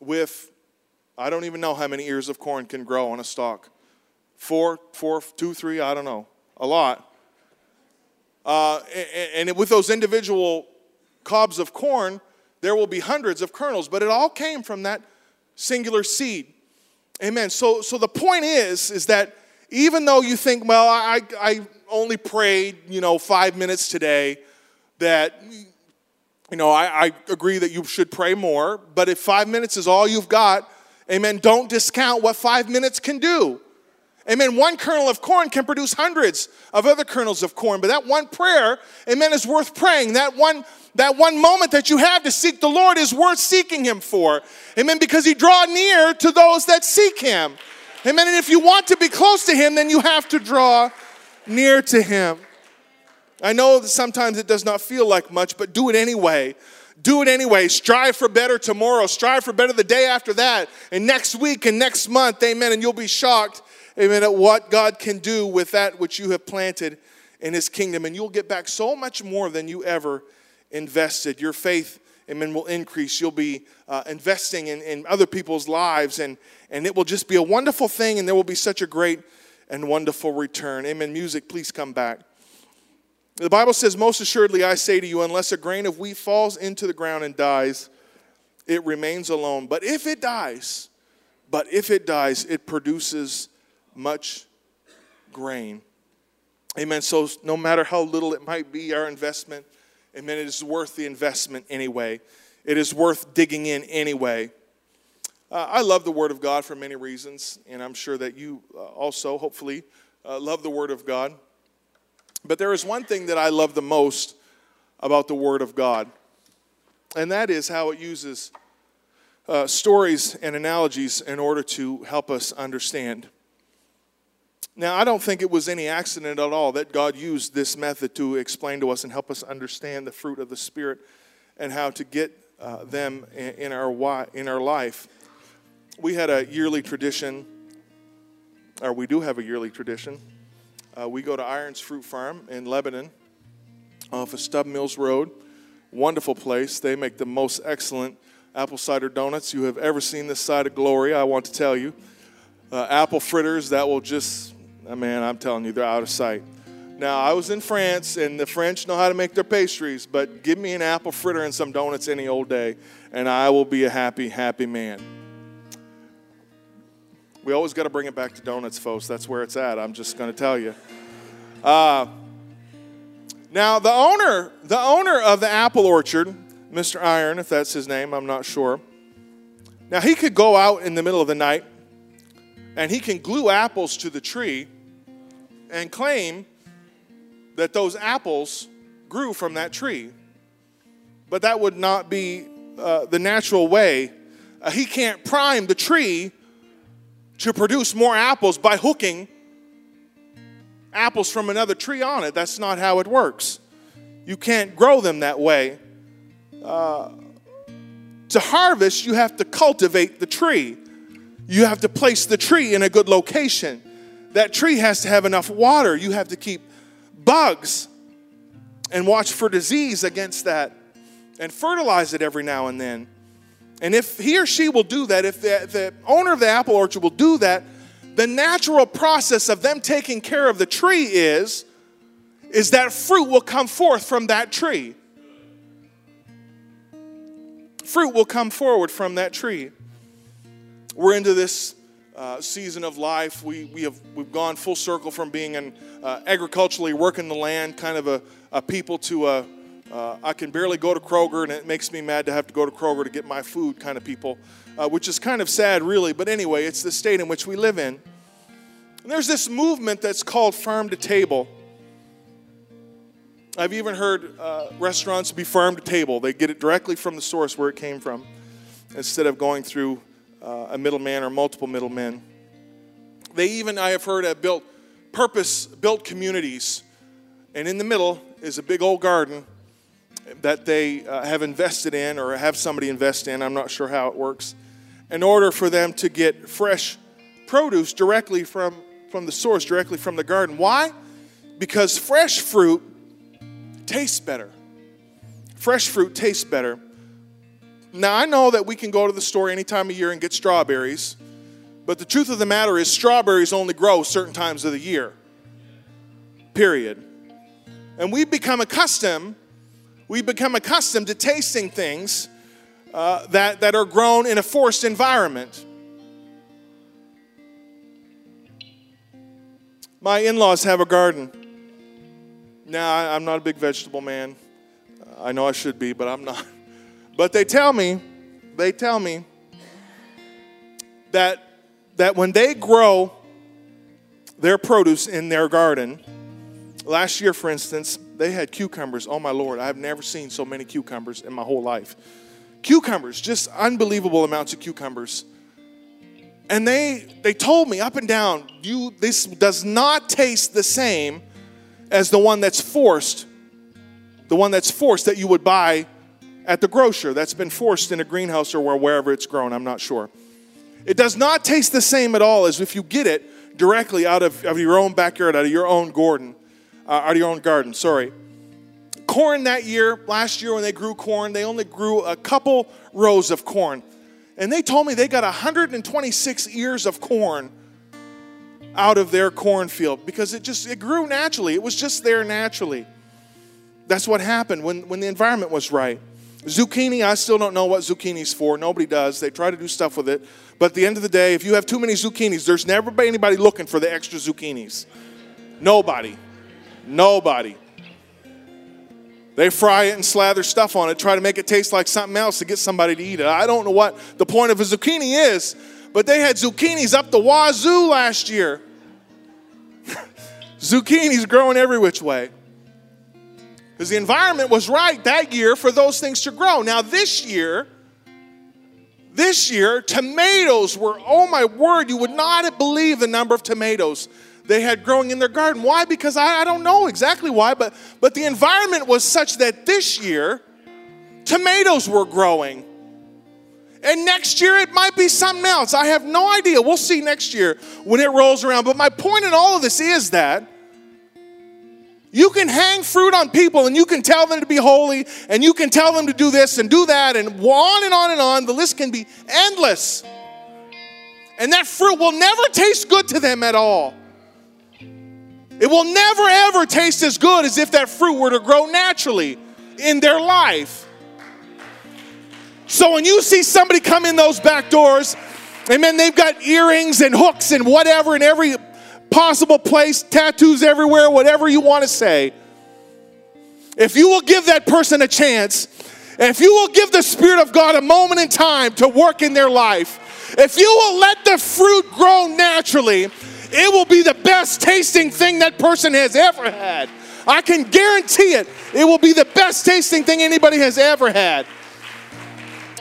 with, I don't even know how many ears of corn can grow on a stalk. Four, four, two, three, I don't know. A lot. Uh, and, and with those individual cobs of corn, there will be hundreds of kernels, but it all came from that singular seed. Amen. So so the point is, is that even though you think, well, I, I only prayed, you know, five minutes today, that... You know, I, I agree that you should pray more, but if five minutes is all you've got, amen, don't discount what five minutes can do. Amen, one kernel of corn can produce hundreds of other kernels of corn, but that one prayer, amen, is worth praying. That one that one moment that you have to seek the Lord is worth seeking Him for. Amen, because He draws near to those that seek Him. Amen, and if you want to be close to Him, then you have to draw near to Him. I know that sometimes it does not feel like much, but do it anyway. Do it anyway. Strive for better tomorrow. Strive for better the day after that. And next week and next month, amen, and you'll be shocked, amen, at what God can do with that which you have planted in His kingdom. And you'll get back so much more than you ever invested. Your faith, amen, will increase. You'll be uh, investing in, in other people's lives, and, and it will just be a wonderful thing, and there will be such a great and wonderful return. Amen. Music, please come back. The Bible says, most assuredly I say to you, unless a grain of wheat falls into the ground and dies, it remains alone. But if it dies, but if it dies, it produces much grain. Amen. So no matter how little it might be, our investment, amen, it is worth the investment anyway. It is worth digging in anyway. Uh, I love the Word of God for many reasons, and I'm sure that you uh, also, hopefully, uh, love the Word of God. But there is one thing that I love the most about the Word of God, and that is how it uses uh, stories and analogies in order to help us understand. Now, I don't think it was any accident at all that God used this method to explain to us and help us understand the fruit of the Spirit and how to get uh, them in our in our life. We had a yearly tradition, or we do have a yearly tradition. Uh, we go to Irons Fruit Farm in Lebanon off of Stub Mills Road. Wonderful place. They make the most excellent apple cider donuts you have ever seen this side of glory, I want to tell you. Uh, apple fritters that will just, man, I'm telling you, they're out of sight. Now, I was in France, and the French know how to make their pastries, but give me an apple fritter and some donuts any old day, and I will be a happy, happy man. We always got to bring it back to donuts, folks. That's where it's at. I'm just going to tell you. Uh, now, the owner, the owner of the apple orchard, Mister Iron, if that's his name, I'm not sure. Now, he could go out in the middle of the night, and he can glue apples to the tree and claim that those apples grew from that tree. But that would not be uh, the natural way. Uh, he can't prime the tree to produce more apples by hooking apples from another tree on it. That's not how it works. You can't grow them that way. Uh, to harvest, you have to cultivate the tree. You have to place the tree in a good location. That tree has to have enough water. You have to keep bugs and watch for disease against that and fertilize it every now and then. And if he or she will do that, if the, the owner of the apple orchard will do that, the natural process of them taking care of the tree is, is that fruit will come forth from that tree. Fruit will come forward from that tree. We're into this Uh, season of life. We we have we've gone full circle from being an uh, agriculturally working the land kind of a, a people to a uh, I can barely go to Kroger and it makes me mad to have to go to Kroger to get my food kind of people, uh, which is kind of sad really. But anyway, it's the state in which we live in. And there's this movement that's called farm to table. I've even heard uh, restaurants be farm to table. They get it directly from the source where it came from, instead of going through Uh, a middleman or multiple middlemen. They even, I have heard, have built purpose-built communities. And in the middle is a big old garden that they uh, have invested in or have somebody invest in. I'm not sure how it works. In order for them to get fresh produce directly from, from the source, directly from the garden. Why? Because fresh fruit tastes better. Fresh fruit tastes better. Now, I know that we can go to the store any time of year and get strawberries, but the truth of the matter is strawberries only grow certain times of the year, period. And we become accustomed, we become accustomed to tasting things uh, that, that are grown in a forced environment. My in-laws have a garden. Now, I, I'm not a big vegetable man. I know I should be, but I'm not. But they tell me, they tell me that that when they grow their produce in their garden, last year, for instance, they had cucumbers. Oh, my Lord, I've never seen so many cucumbers in my whole life. Cucumbers, just unbelievable amounts of cucumbers. And they they told me up and down, you this does not taste the same as the one that's forced, the one that's forced that you would buy at the grocer that's been forced in a greenhouse or wherever it's grown, I'm not sure. It does not taste the same at all as if you get it directly out of, of your own backyard, out of your own garden, uh, out of your own garden, sorry. Corn that year, last year when they grew corn, they only grew a couple rows of corn. And they told me they got one hundred twenty-six ears of corn out of their cornfield because it just, it grew naturally. It was just there naturally. That's what happened when, when the environment was right. Zucchini, I still don't know what zucchini's for. Nobody does. They try to do stuff with it. But at the end of the day, if you have too many zucchinis, there's never anybody looking for the extra zucchinis. Nobody. Nobody. They fry it and slather stuff on it, try to make it taste like something else to get somebody to eat it. I don't know what the point of a zucchini is, but they had zucchinis up the wazoo last year. Zucchinis growing every which way. Because the environment was right that year for those things to grow. Now this year, this year, tomatoes were, oh my word, you would not have believed the number of tomatoes they had growing in their garden. Why? Because I, I don't know exactly why, but, but the environment was such that this year, tomatoes were growing. And next year, it might be something else. I have no idea. We'll see next year when it rolls around. But my point in all of this is that you can hang fruit on people and you can tell them to be holy and you can tell them to do this and do that and on and on and on. The list can be endless. And that fruit will never taste good to them at all. It will never, ever taste as good as if that fruit were to grow naturally in their life. So when you see somebody come in those back doors, amen, they've got earrings and hooks and whatever in every possible place, tattoos everywhere, whatever you want to say. If you will give that person a chance, if you will give the Spirit of God a moment in time to work in their life, if you will let the fruit grow naturally, it will be the best tasting thing that person has ever had. I can guarantee it. It will be the best tasting thing anybody has ever had.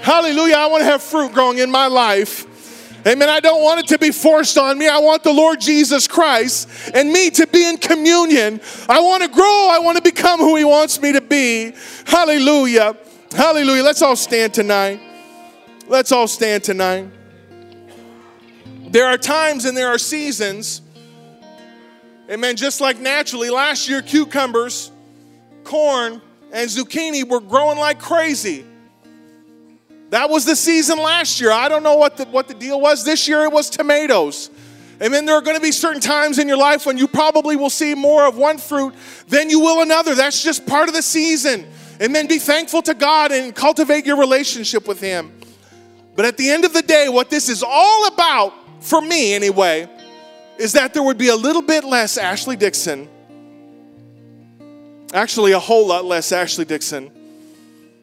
Hallelujah. I want to have fruit growing in my life. Amen. I don't want it to be forced on me. I want the Lord Jesus Christ and me to be in communion. I want to grow. I want to become who He wants me to be. Hallelujah. Hallelujah. Let's all stand tonight. Let's all stand tonight. There are times and there are seasons. Amen. Just like naturally, last year cucumbers, corn, and zucchini were growing like crazy. That was the season last year. I don't know what the, what the deal was. This year it was tomatoes. Amen. There are going to be certain times in your life when you probably will see more of one fruit than you will another. That's just part of the season. And then be thankful to God and cultivate your relationship with Him. But at the end of the day, what this is all about, for me anyway, is that there would be a little bit less Ashley Dixon. Actually, a whole lot less Ashley Dixon.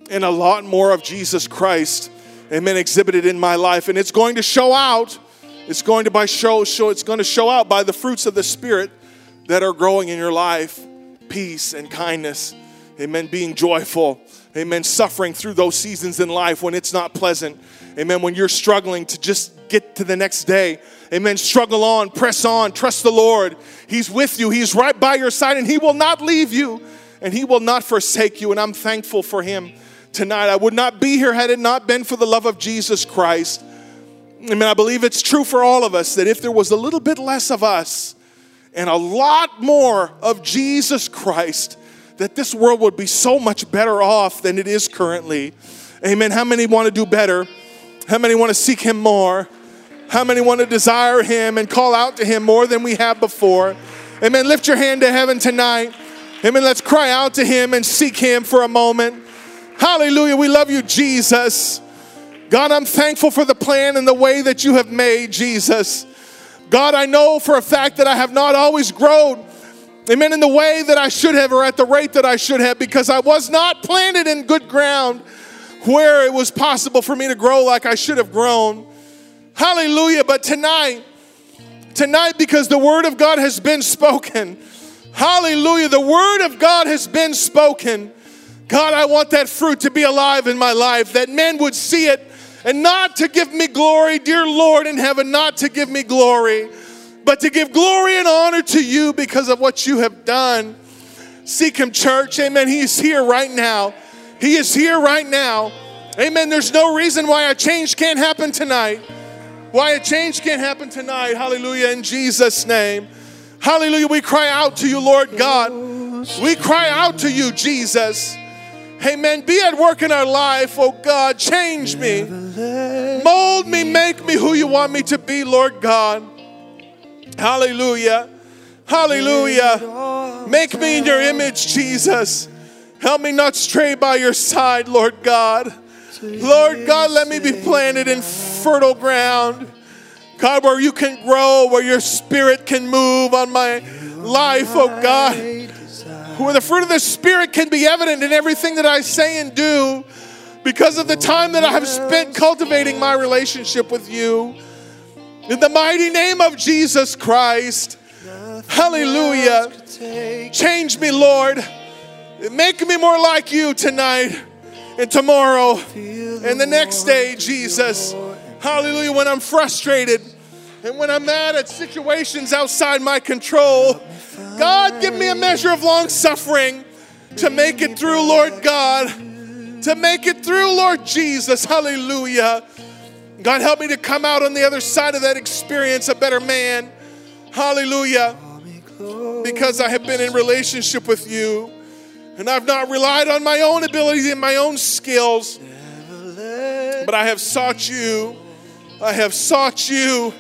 And a lot more of Jesus Christ, amen, exhibited in my life. And it's going to show out. It's going to by show, show, it's going to show out by the fruits of the Spirit that are growing in your life. Peace and kindness. Amen. Being joyful. Amen. Suffering through those seasons in life when it's not pleasant. Amen. When you're struggling to just get to the next day. Amen. Struggle on. Press on. Trust the Lord. He's with you. He's right by your side, and He will not leave you, and He will not forsake you. And I'm thankful for Him tonight. I would not be here had it not been for the love of Jesus Christ. Amen. I believe it's true for all of us that if there was a little bit less of us and a lot more of Jesus Christ, that this world would be so much better off than it is currently. Amen. How many want to do better? How many want to seek Him more? How many want to desire Him and call out to Him more than we have before? Amen. Lift your hand to heaven tonight. Amen. Let's cry out to Him and seek Him for a moment. Hallelujah. We love You, Jesus. God, I'm thankful for the plan and the way that You have made, Jesus. God, I know for a fact that I have not always grown, amen, in the way that I should have or at the rate that I should have, because I was not planted in good ground where it was possible for me to grow like I should have grown. Hallelujah. But tonight, tonight, because the Word of God has been spoken, hallelujah, the Word of God has been spoken. God, I want that fruit to be alive in my life, that men would see it and not to give me glory, dear Lord in heaven, not to give me glory, but to give glory and honor to You because of what You have done. Seek Him, church. Amen. He is here right now. He is here right now. Amen. There's no reason why a change can't happen tonight. Why a change can't happen tonight. Hallelujah. In Jesus' name. Hallelujah. We cry out to You, Lord God. We cry out to You, Jesus. Amen. Be at work in our life, oh God. Change me. Mold me. Make me who You want me to be, Lord God. Hallelujah. Hallelujah. Make me in Your image, Jesus. Help me not stray by Your side, Lord God. Lord God, let me be planted in fertile ground. God, where You can grow, where Your Spirit can move on my life, oh God. Where the fruit of the Spirit can be evident in everything that I say and do because of the time that I have spent cultivating my relationship with You. In the mighty name of Jesus Christ, hallelujah. Change me, Lord. Make me more like You tonight and tomorrow and the next day, Jesus. Hallelujah. When I'm frustrated and when I'm mad at situations outside my control, God, give me a measure of long-suffering to make it through, Lord God, to make it through, Lord Jesus. Hallelujah. God, help me to come out on the other side of that experience a better man. Hallelujah. Because I have been in relationship with You, and I've not relied on my own abilities and my own skills, but I have sought You. I have sought You.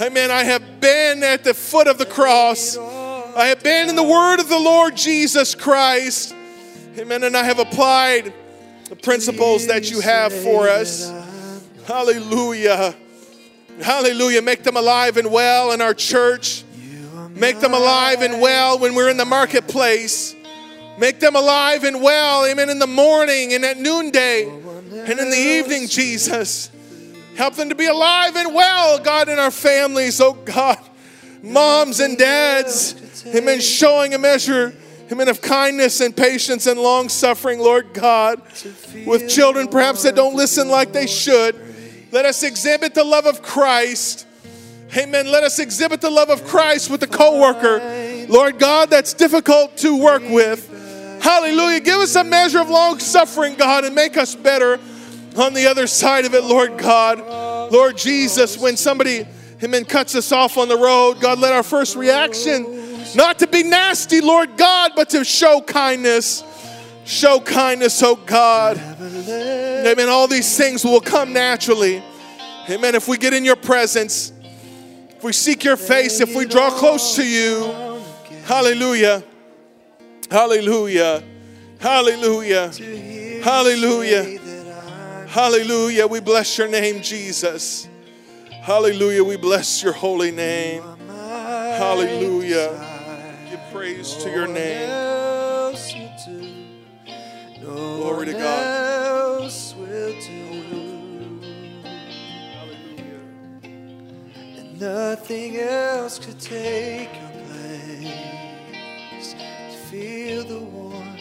Amen. I have been at the foot of the cross. I abandoned the word of the Lord Jesus Christ. Amen. And I have applied the principles that you have for us. Hallelujah. Hallelujah. Make them alive and well in our church. Make them alive and well when we're in the marketplace. Make them alive and well, amen, in the morning and at noonday and in the evening, Jesus. Help them to be alive and well, God, in our families, oh God. Moms and dads, amen, showing a measure, amen, of kindness and patience and long-suffering, Lord God. With children perhaps that don't listen like they should, let us exhibit the love of Christ. Amen. Let us exhibit the love of Christ with the co-worker, Lord God, that's difficult to work with. Hallelujah. Give us a measure of long-suffering, God, and make us better on the other side of it, Lord God. Lord Jesus, when somebody, amen, cuts us off on the road, God, let our first reaction not to be nasty, Lord God, but to show kindness. Show kindness, oh God. Amen. All these things will come naturally. Amen. If we get in your presence, if we seek your face, if we draw close to you, hallelujah, hallelujah, hallelujah, hallelujah, hallelujah. We bless your name, Jesus. Hallelujah, we bless your holy name. Hallelujah, give praise to your name. Glory to God. Nothing else could take your place. To feel the warmth,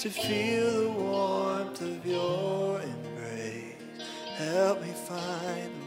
to feel the warmth of your embrace. Help me find